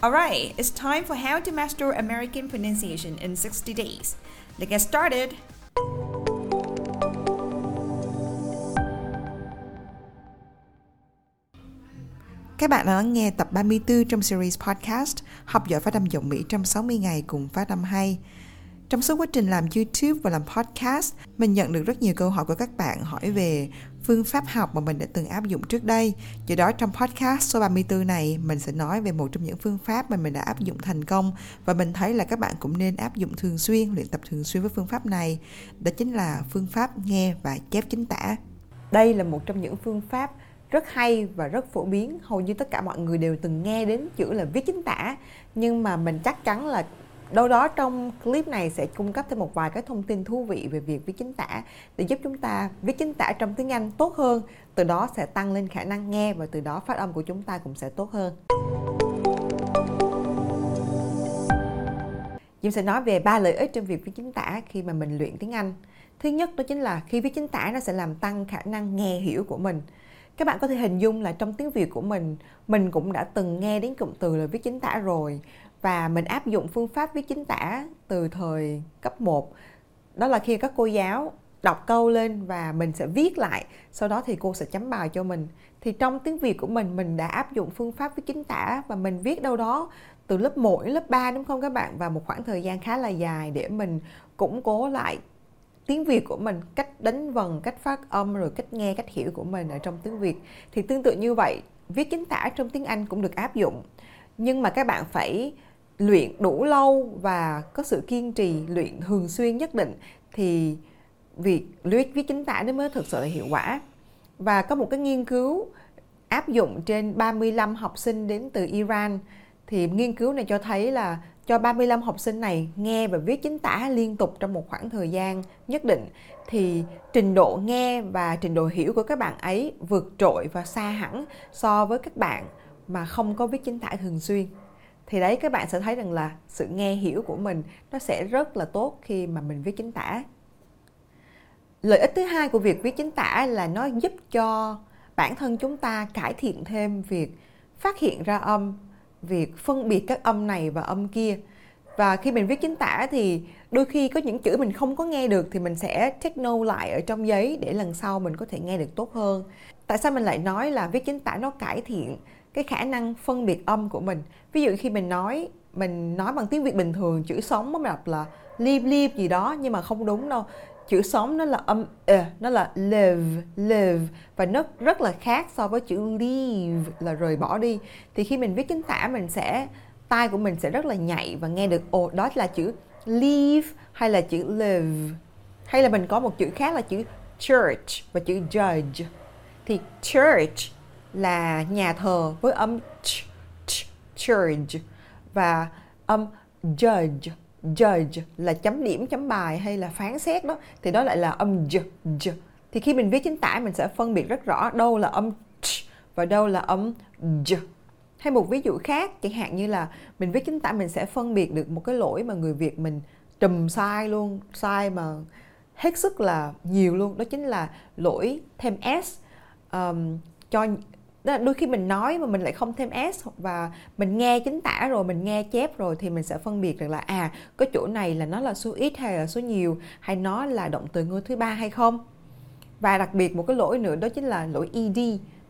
Alright, it's time for How to Master American Pronunciation in 60 Days. Let's get started! Các bạn đã lắng nghe tập 34 trong series podcast Học giỏi phát âm giọng Mỹ trong 60 ngày cùng Phát âm Hay. Trong suốt quá trình làm YouTube và làm podcast, mình nhận được rất nhiều câu hỏi của các bạn hỏi về phương pháp học mà mình đã từng áp dụng trước đây. Do đó trong podcast số 34 này, mình sẽ nói về một trong những phương pháp mà mình đã áp dụng thành công và mình thấy là các bạn cũng nên áp dụng thường xuyên, luyện tập thường xuyên với phương pháp này. Đó chính là phương pháp nghe và chép chính tả. Đây là một trong những phương pháp rất hay và rất phổ biến. Hầu như tất cả mọi người đều từng nghe đến chữ là viết chính tả. Nhưng mà mình chắc chắn là đâu đó trong clip này sẽ cung cấp thêm một vài cái thông tin thú vị về việc viết chính tả để giúp chúng ta viết chính tả trong tiếng Anh tốt hơn, từ đó sẽ tăng lên khả năng nghe và từ đó phát âm của chúng ta cũng sẽ tốt hơn. Diễm sẽ nói về 3 lợi ích trong việc viết chính tả khi mà mình luyện tiếng Anh. Thứ nhất đó chính là khi viết chính tả nó sẽ làm tăng khả năng nghe hiểu của mình. Các bạn có thể hình dung là trong tiếng Việt của mình cũng đã từng nghe đến cụm từ là viết chính tả rồi. Và mình áp dụng phương pháp viết chính tả từ thời cấp 1. Đó là khi các cô giáo đọc câu lên và mình sẽ viết lại, sau đó thì cô sẽ chấm bài cho mình. Thì trong tiếng Việt của mình đã áp dụng phương pháp viết chính tả và mình viết đâu đó từ lớp 1 đến lớp 3 đúng không các bạn? Và một khoảng thời gian khá là dài để mình củng cố lại tiếng Việt của mình, cách đánh vần, cách phát âm, rồi cách nghe, cách hiểu của mình ở trong tiếng Việt. Thì tương tự như vậy, viết chính tả trong tiếng Anh cũng được áp dụng. Nhưng mà các bạn phải luyện đủ lâu và có sự kiên trì luyện thường xuyên nhất định thì việc viết chính tả nó mới thực sự là hiệu quả. Và có một cái nghiên cứu áp dụng trên 35 học sinh đến từ Iran, thì nghiên cứu này cho thấy là cho 35 học sinh này nghe và viết chính tả liên tục trong một khoảng thời gian nhất định thì trình độ nghe và trình độ hiểu của các bạn ấy vượt trội và xa hẳn so với các bạn mà không có viết chính tả thường xuyên. Thì đấy, các bạn sẽ thấy rằng là sự nghe hiểu của mình nó sẽ rất là tốt khi mà mình viết chính tả. Lợi ích thứ hai của việc viết chính tả là nó giúp cho bản thân chúng ta cải thiện thêm việc phát hiện ra âm, việc phân biệt các âm này và âm kia. Và khi mình viết chính tả thì đôi khi có những chữ mình không có nghe được thì mình sẽ take note lại ở trong giấy để lần sau mình có thể nghe được tốt hơn. Tại sao mình lại nói là viết chính tả nó cải thiện cái khả năng phân biệt âm của mình? Ví dụ khi mình nói bằng tiếng Việt bình thường, chữ sống mình đọc là live gì đó, nhưng mà không đúng đâu. Chữ sống nó là âm nó là live và nó rất là khác so với chữ leave là rời bỏ đi. Thì khi mình viết chính tả tai của mình sẽ rất là nhạy và nghe được đó là chữ leave hay là chữ live. Hay là mình có một chữ khác là chữ church và chữ judge. Thì church là nhà thờ với âm church và âm judge là chấm điểm, chấm bài hay là phán xét đó, thì đó lại là âm judge. Thì khi mình viết chính tả mình sẽ phân biệt rất rõ đâu là âm ch và đâu là âm j. Hay một ví dụ khác, chẳng hạn như là mình viết chính tả mình sẽ phân biệt được một cái lỗi mà người Việt mình trùm sai luôn, sai mà hết sức là nhiều luôn, đó chính là lỗi thêm s. Đôi khi mình nói mà mình lại không thêm s, và mình nghe chính tả rồi, mình nghe chép rồi thì mình sẽ phân biệt được là có chỗ này là nó là số ít hay là số nhiều, hay nó là động từ ngôi thứ ba hay không. Và đặc biệt một cái lỗi nữa đó chính là lỗi ed,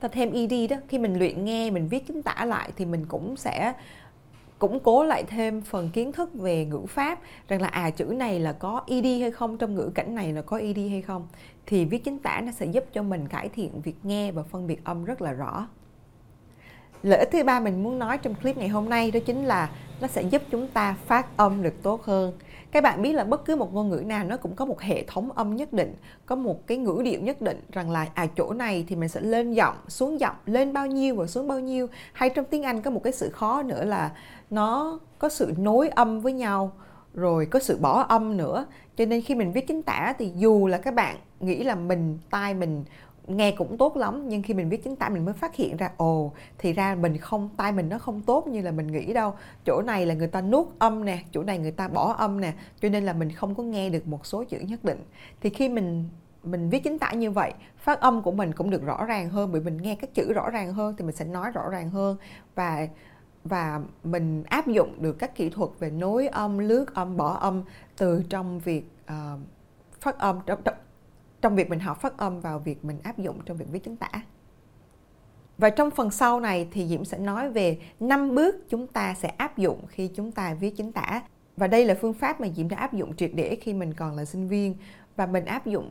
ta thêm ed đó. Khi mình luyện nghe, mình viết chính tả lại thì mình cũng sẽ củng cố lại thêm phần kiến thức về ngữ pháp, rằng là chữ này là có ED hay không, trong ngữ cảnh này là có ED hay không. Thì viết chính tả nó sẽ giúp cho mình cải thiện việc nghe và phân biệt âm rất là rõ. Lợi ích thứ ba mình muốn nói trong clip ngày hôm nay đó chính là nó sẽ giúp chúng ta phát âm được tốt hơn. Các bạn biết là bất cứ một ngôn ngữ nào nó cũng có một hệ thống âm nhất định, có một cái ngữ điệu nhất định, rằng là chỗ này thì mình sẽ lên giọng, xuống giọng, lên bao nhiêu và xuống bao nhiêu. Hay trong tiếng Anh có một cái sự khó nữa là nó có sự nối âm với nhau, rồi có sự bỏ âm nữa. Cho nên khi mình viết chính tả thì dù là các bạn nghĩ là tai mình nghe cũng tốt lắm, nhưng khi mình viết chính tả mình mới phát hiện ra thì ra tai mình nó không tốt như là mình nghĩ đâu. Chỗ này là người ta nuốt âm nè, chỗ này người ta bỏ âm nè, cho nên là mình không có nghe được một số chữ nhất định. Thì khi mình viết chính tả như vậy, phát âm của mình cũng được rõ ràng hơn, bởi mình nghe các chữ rõ ràng hơn thì mình sẽ nói rõ ràng hơn, và mình áp dụng được các kỹ thuật về nối âm, lướt âm, bỏ âm từ trong việc phát âm, trong việc mình học phát âm vào việc mình áp dụng trong việc viết chính tả. Và trong phần sau này thì Diễm sẽ nói về 5 bước chúng ta sẽ áp dụng khi chúng ta viết chính tả. Và đây là phương pháp mà Diễm đã áp dụng triệt để khi mình còn là sinh viên. Và mình áp dụng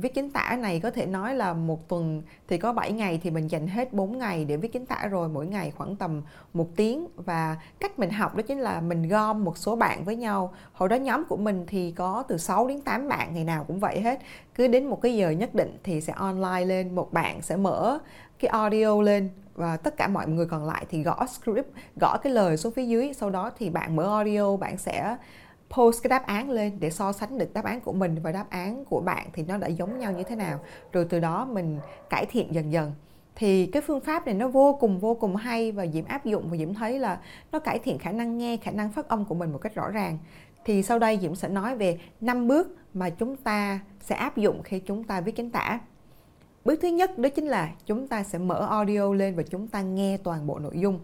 viết chính tả này có thể nói là một tuần thì có 7 ngày thì mình dành hết 4 ngày để viết chính tả rồi, mỗi ngày khoảng tầm 1 tiếng. Và cách mình học đó chính là mình gom một số bạn với nhau. Hồi đó nhóm của mình thì có từ 6 đến 8 bạn, ngày nào cũng vậy hết. Cứ đến một cái giờ nhất định thì sẽ online lên, một bạn sẽ mở cái audio lên và tất cả mọi người còn lại thì gõ script, gõ cái lời xuống phía dưới. Sau đó thì bạn mở audio, bạn sẽ post cái đáp án lên để so sánh được đáp án của mình và đáp án của bạn thì nó đã giống nhau như thế nào. Rồi từ đó mình cải thiện dần dần. Thì cái phương pháp này nó vô cùng hay, và Diễm áp dụng và Diễm thấy là nó cải thiện khả năng nghe, khả năng phát âm của mình một cách rõ ràng. Thì sau đây Diễm sẽ nói về 5 bước mà chúng ta sẽ áp dụng khi chúng ta viết chính tả. Bước thứ nhất đó chính là chúng ta sẽ mở audio lên và chúng ta nghe toàn bộ nội dung.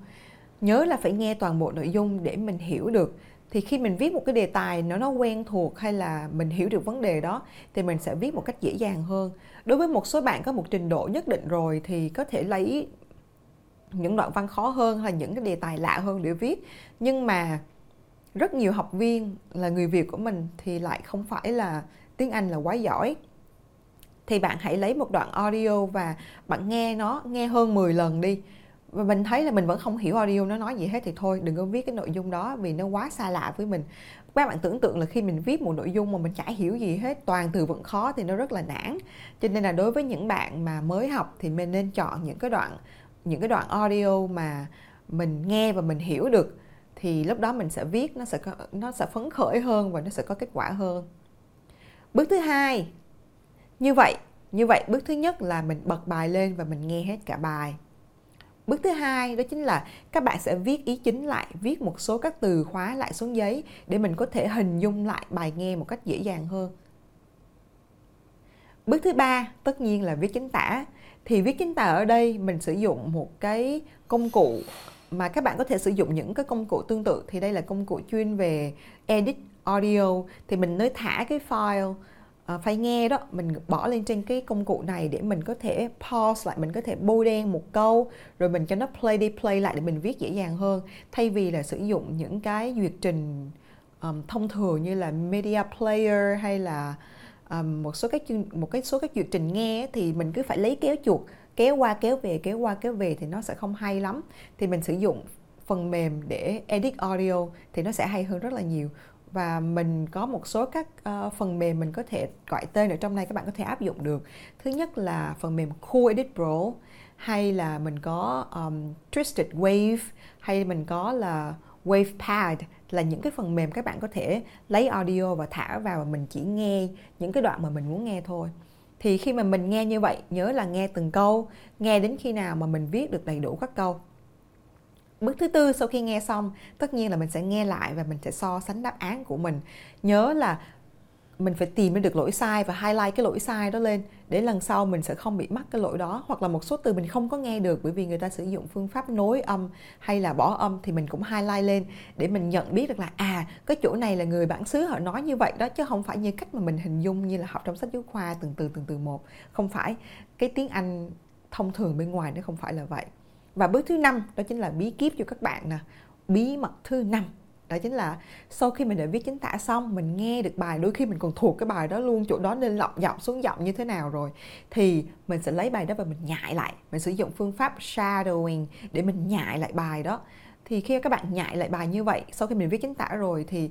Nhớ là phải nghe toàn bộ nội dung để mình hiểu được. Thì khi mình viết một cái đề tài nó quen thuộc hay là mình hiểu được vấn đề đó thì mình sẽ viết một cách dễ dàng hơn. Đối với một số bạn có một trình độ nhất định rồi thì có thể lấy những đoạn văn khó hơn hay là những cái đề tài lạ hơn để viết. Nhưng mà rất nhiều học viên là người Việt của mình thì lại không phải là tiếng Anh là quá giỏi. Thì bạn hãy lấy một đoạn audio và bạn nghe nó, nghe hơn 10 lần đi. Và mình thấy là mình vẫn không hiểu audio nó nói gì hết thì thôi, đừng có viết cái nội dung đó vì nó quá xa lạ với mình. Các bạn tưởng tượng là khi mình viết một nội dung mà mình chả hiểu gì hết, toàn từ vựng khó thì nó rất là nản. Cho nên là đối với những bạn mà mới học thì mình nên chọn những cái đoạn audio mà mình nghe và mình hiểu được. Thì lúc đó mình sẽ viết, nó sẽ phấn khởi hơn và nó sẽ có kết quả hơn. Bước thứ hai, như vậy bước thứ nhất là mình bật bài lên và mình nghe hết cả bài. Bước thứ hai đó chính là các bạn sẽ viết ý chính lại, viết một số các từ khóa lại xuống giấy để mình có thể hình dung lại bài nghe một cách dễ dàng hơn. Bước thứ ba tất nhiên là viết chính tả. Thì viết chính tả ở đây mình sử dụng một cái công cụ mà các bạn có thể sử dụng những cái công cụ tương tự. Thì đây là công cụ chuyên về edit audio. Thì mình mới thả cái file nghe đó, mình bỏ lên trên cái công cụ này để mình có thể pause lại, mình có thể bôi đen một câu rồi mình cho nó play lại để mình viết dễ dàng hơn, thay vì là sử dụng những cái duyệt trình thông thường như là media player hay là một số các duyệt trình nghe thì mình cứ phải lấy kéo chuột kéo qua kéo về thì nó sẽ không hay lắm. Thì mình sử dụng phần mềm để edit audio thì nó sẽ hay hơn rất là nhiều. Và mình có một số các phần mềm mình có thể gọi tên ở trong này các bạn có thể áp dụng được. Thứ nhất là phần mềm Cool Edit Pro, hay là mình có Twisted Wave, hay mình có là Wave Pad, là những cái phần mềm các bạn có thể lấy audio và thả vào và mình chỉ nghe những cái đoạn mà mình muốn nghe thôi. Thì khi mà mình nghe như vậy, nhớ là nghe từng câu, nghe đến khi nào mà mình viết được đầy đủ các câu. Bước thứ tư, sau khi nghe xong, tất nhiên là mình sẽ nghe lại và mình sẽ so sánh đáp án của mình. Nhớ là mình phải tìm được lỗi sai và highlight cái lỗi sai đó lên để lần sau mình sẽ không bị mắc cái lỗi đó. Hoặc là một số từ mình không có nghe được bởi vì người ta sử dụng phương pháp nối âm hay là bỏ âm thì mình cũng highlight lên để mình nhận biết được là cái chỗ này là người bản xứ họ nói như vậy đó, chứ không phải như cách mà mình hình dung như là học trong sách giáo khoa từng từ một. Không phải, cái tiếng Anh thông thường bên ngoài nó không phải là vậy. Và bước thứ 5 đó chính là bí kíp cho các bạn nè. bí mật thứ 5. Đó chính là sau khi mình đã viết chính tả xong, mình nghe được bài, đôi khi mình còn thuộc cái bài đó luôn, chỗ đó nên lọc giọng xuống giọng như thế nào rồi, thì mình sẽ lấy bài đó và mình nhại lại. Mình sử dụng phương pháp shadowing để mình nhại lại bài đó. Thì khi các bạn nhại lại bài như vậy, sau khi mình viết chính tả rồi thì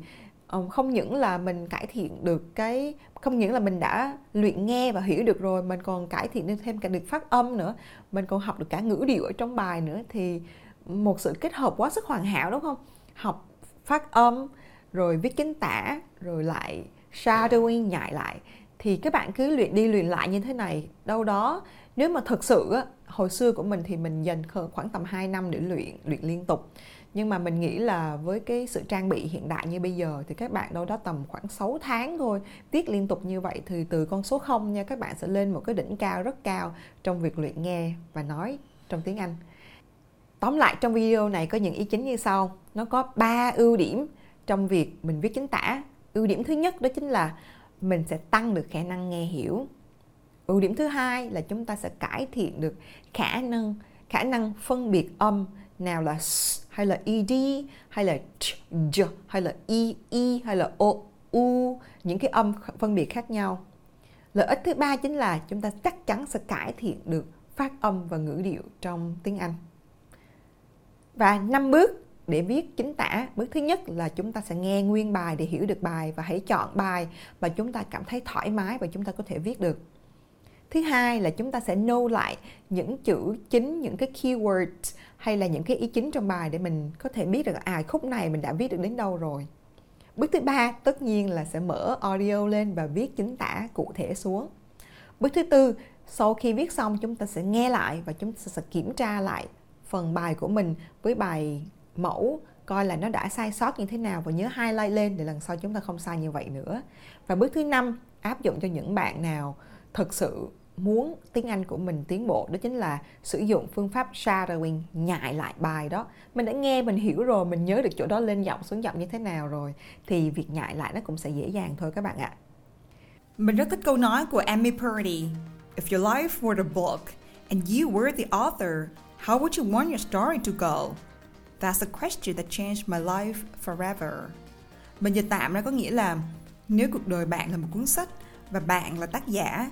không những là mình cải thiện được cái, không những là mình đã luyện nghe và hiểu được rồi, mình còn cải thiện nên thêm cả được phát âm nữa, mình còn học được cả ngữ điệu ở trong bài nữa. Thì một sự kết hợp quá sức hoàn hảo, đúng không? Học phát âm, rồi viết chính tả, rồi lại shadowing, nhại lại. Thì các bạn cứ luyện đi luyện lại như thế này. Đâu đó nếu mà thật sự hồi xưa của mình thì mình dành khoảng tầm 2 năm để luyện liên tục. Nhưng mà mình nghĩ là với cái sự trang bị hiện đại như bây giờ thì các bạn đâu đó tầm khoảng 6 tháng thôi, viết liên tục như vậy thì từ con số 0 nha, các bạn sẽ lên một cái đỉnh cao rất cao trong việc luyện nghe và nói trong tiếng Anh. Tóm lại, trong video này có những ý chính như sau. Nó có 3 ưu điểm trong việc mình viết chính tả. Ưu điểm thứ nhất đó chính là mình sẽ tăng được khả năng nghe hiểu. Ưu điểm thứ hai là chúng ta sẽ cải thiện được khả năng phân biệt âm, nào là s hay là ed, hay là j, hay là e, hay là o, u, những cái âm phân biệt khác nhau. Lợi ích thứ ba chính là chúng ta chắc chắn sẽ cải thiện được phát âm và ngữ điệu trong tiếng Anh. Và 5 bước để viết chính tả. Bước thứ nhất là chúng ta sẽ nghe nguyên bài để hiểu được bài, và hãy chọn bài mà chúng ta cảm thấy thoải mái và chúng ta có thể viết được. Thứ hai là chúng ta sẽ nâu lại những chữ chính, những cái keywords hay là những cái ý chính trong bài để mình có thể biết được khúc này mình đã viết được đến đâu rồi. Bước thứ ba tất nhiên là sẽ mở audio lên và viết chính tả cụ thể xuống. Bước thứ tư, sau khi viết xong chúng ta sẽ nghe lại và chúng ta sẽ kiểm tra lại phần bài của mình với bài mẫu, coi là nó đã sai sót như thế nào và nhớ highlight lên để lần sau chúng ta không sai như vậy nữa. Và bước thứ năm áp dụng cho những bạn nào thực sự muốn tiếng Anh của mình tiến bộ, đó chính là sử dụng phương pháp shadowing, nhại lại bài đó. Mình đã nghe, mình hiểu rồi, mình nhớ được chỗ đó lên giọng xuống giọng như thế nào rồi, thì việc nhại lại nó cũng sẽ dễ dàng thôi các bạn ạ. Mình rất thích câu nói của Amy Purdy. If your life were a book and you were the author, how would you want your story to go? That's a question that changed my life forever. Mình dịch tạm ra có nghĩa là nếu cuộc đời bạn là một cuốn sách và bạn là tác giả,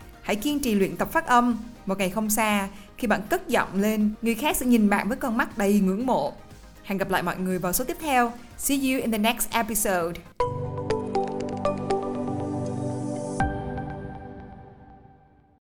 Hãy kiên trì luyện tập phát âm. Một ngày không xa, khi bạn cất giọng lên, người khác sẽ nhìn bạn với con mắt đầy ngưỡng mộ. Hẹn gặp lại mọi người vào số tiếp theo. See you in the next episode.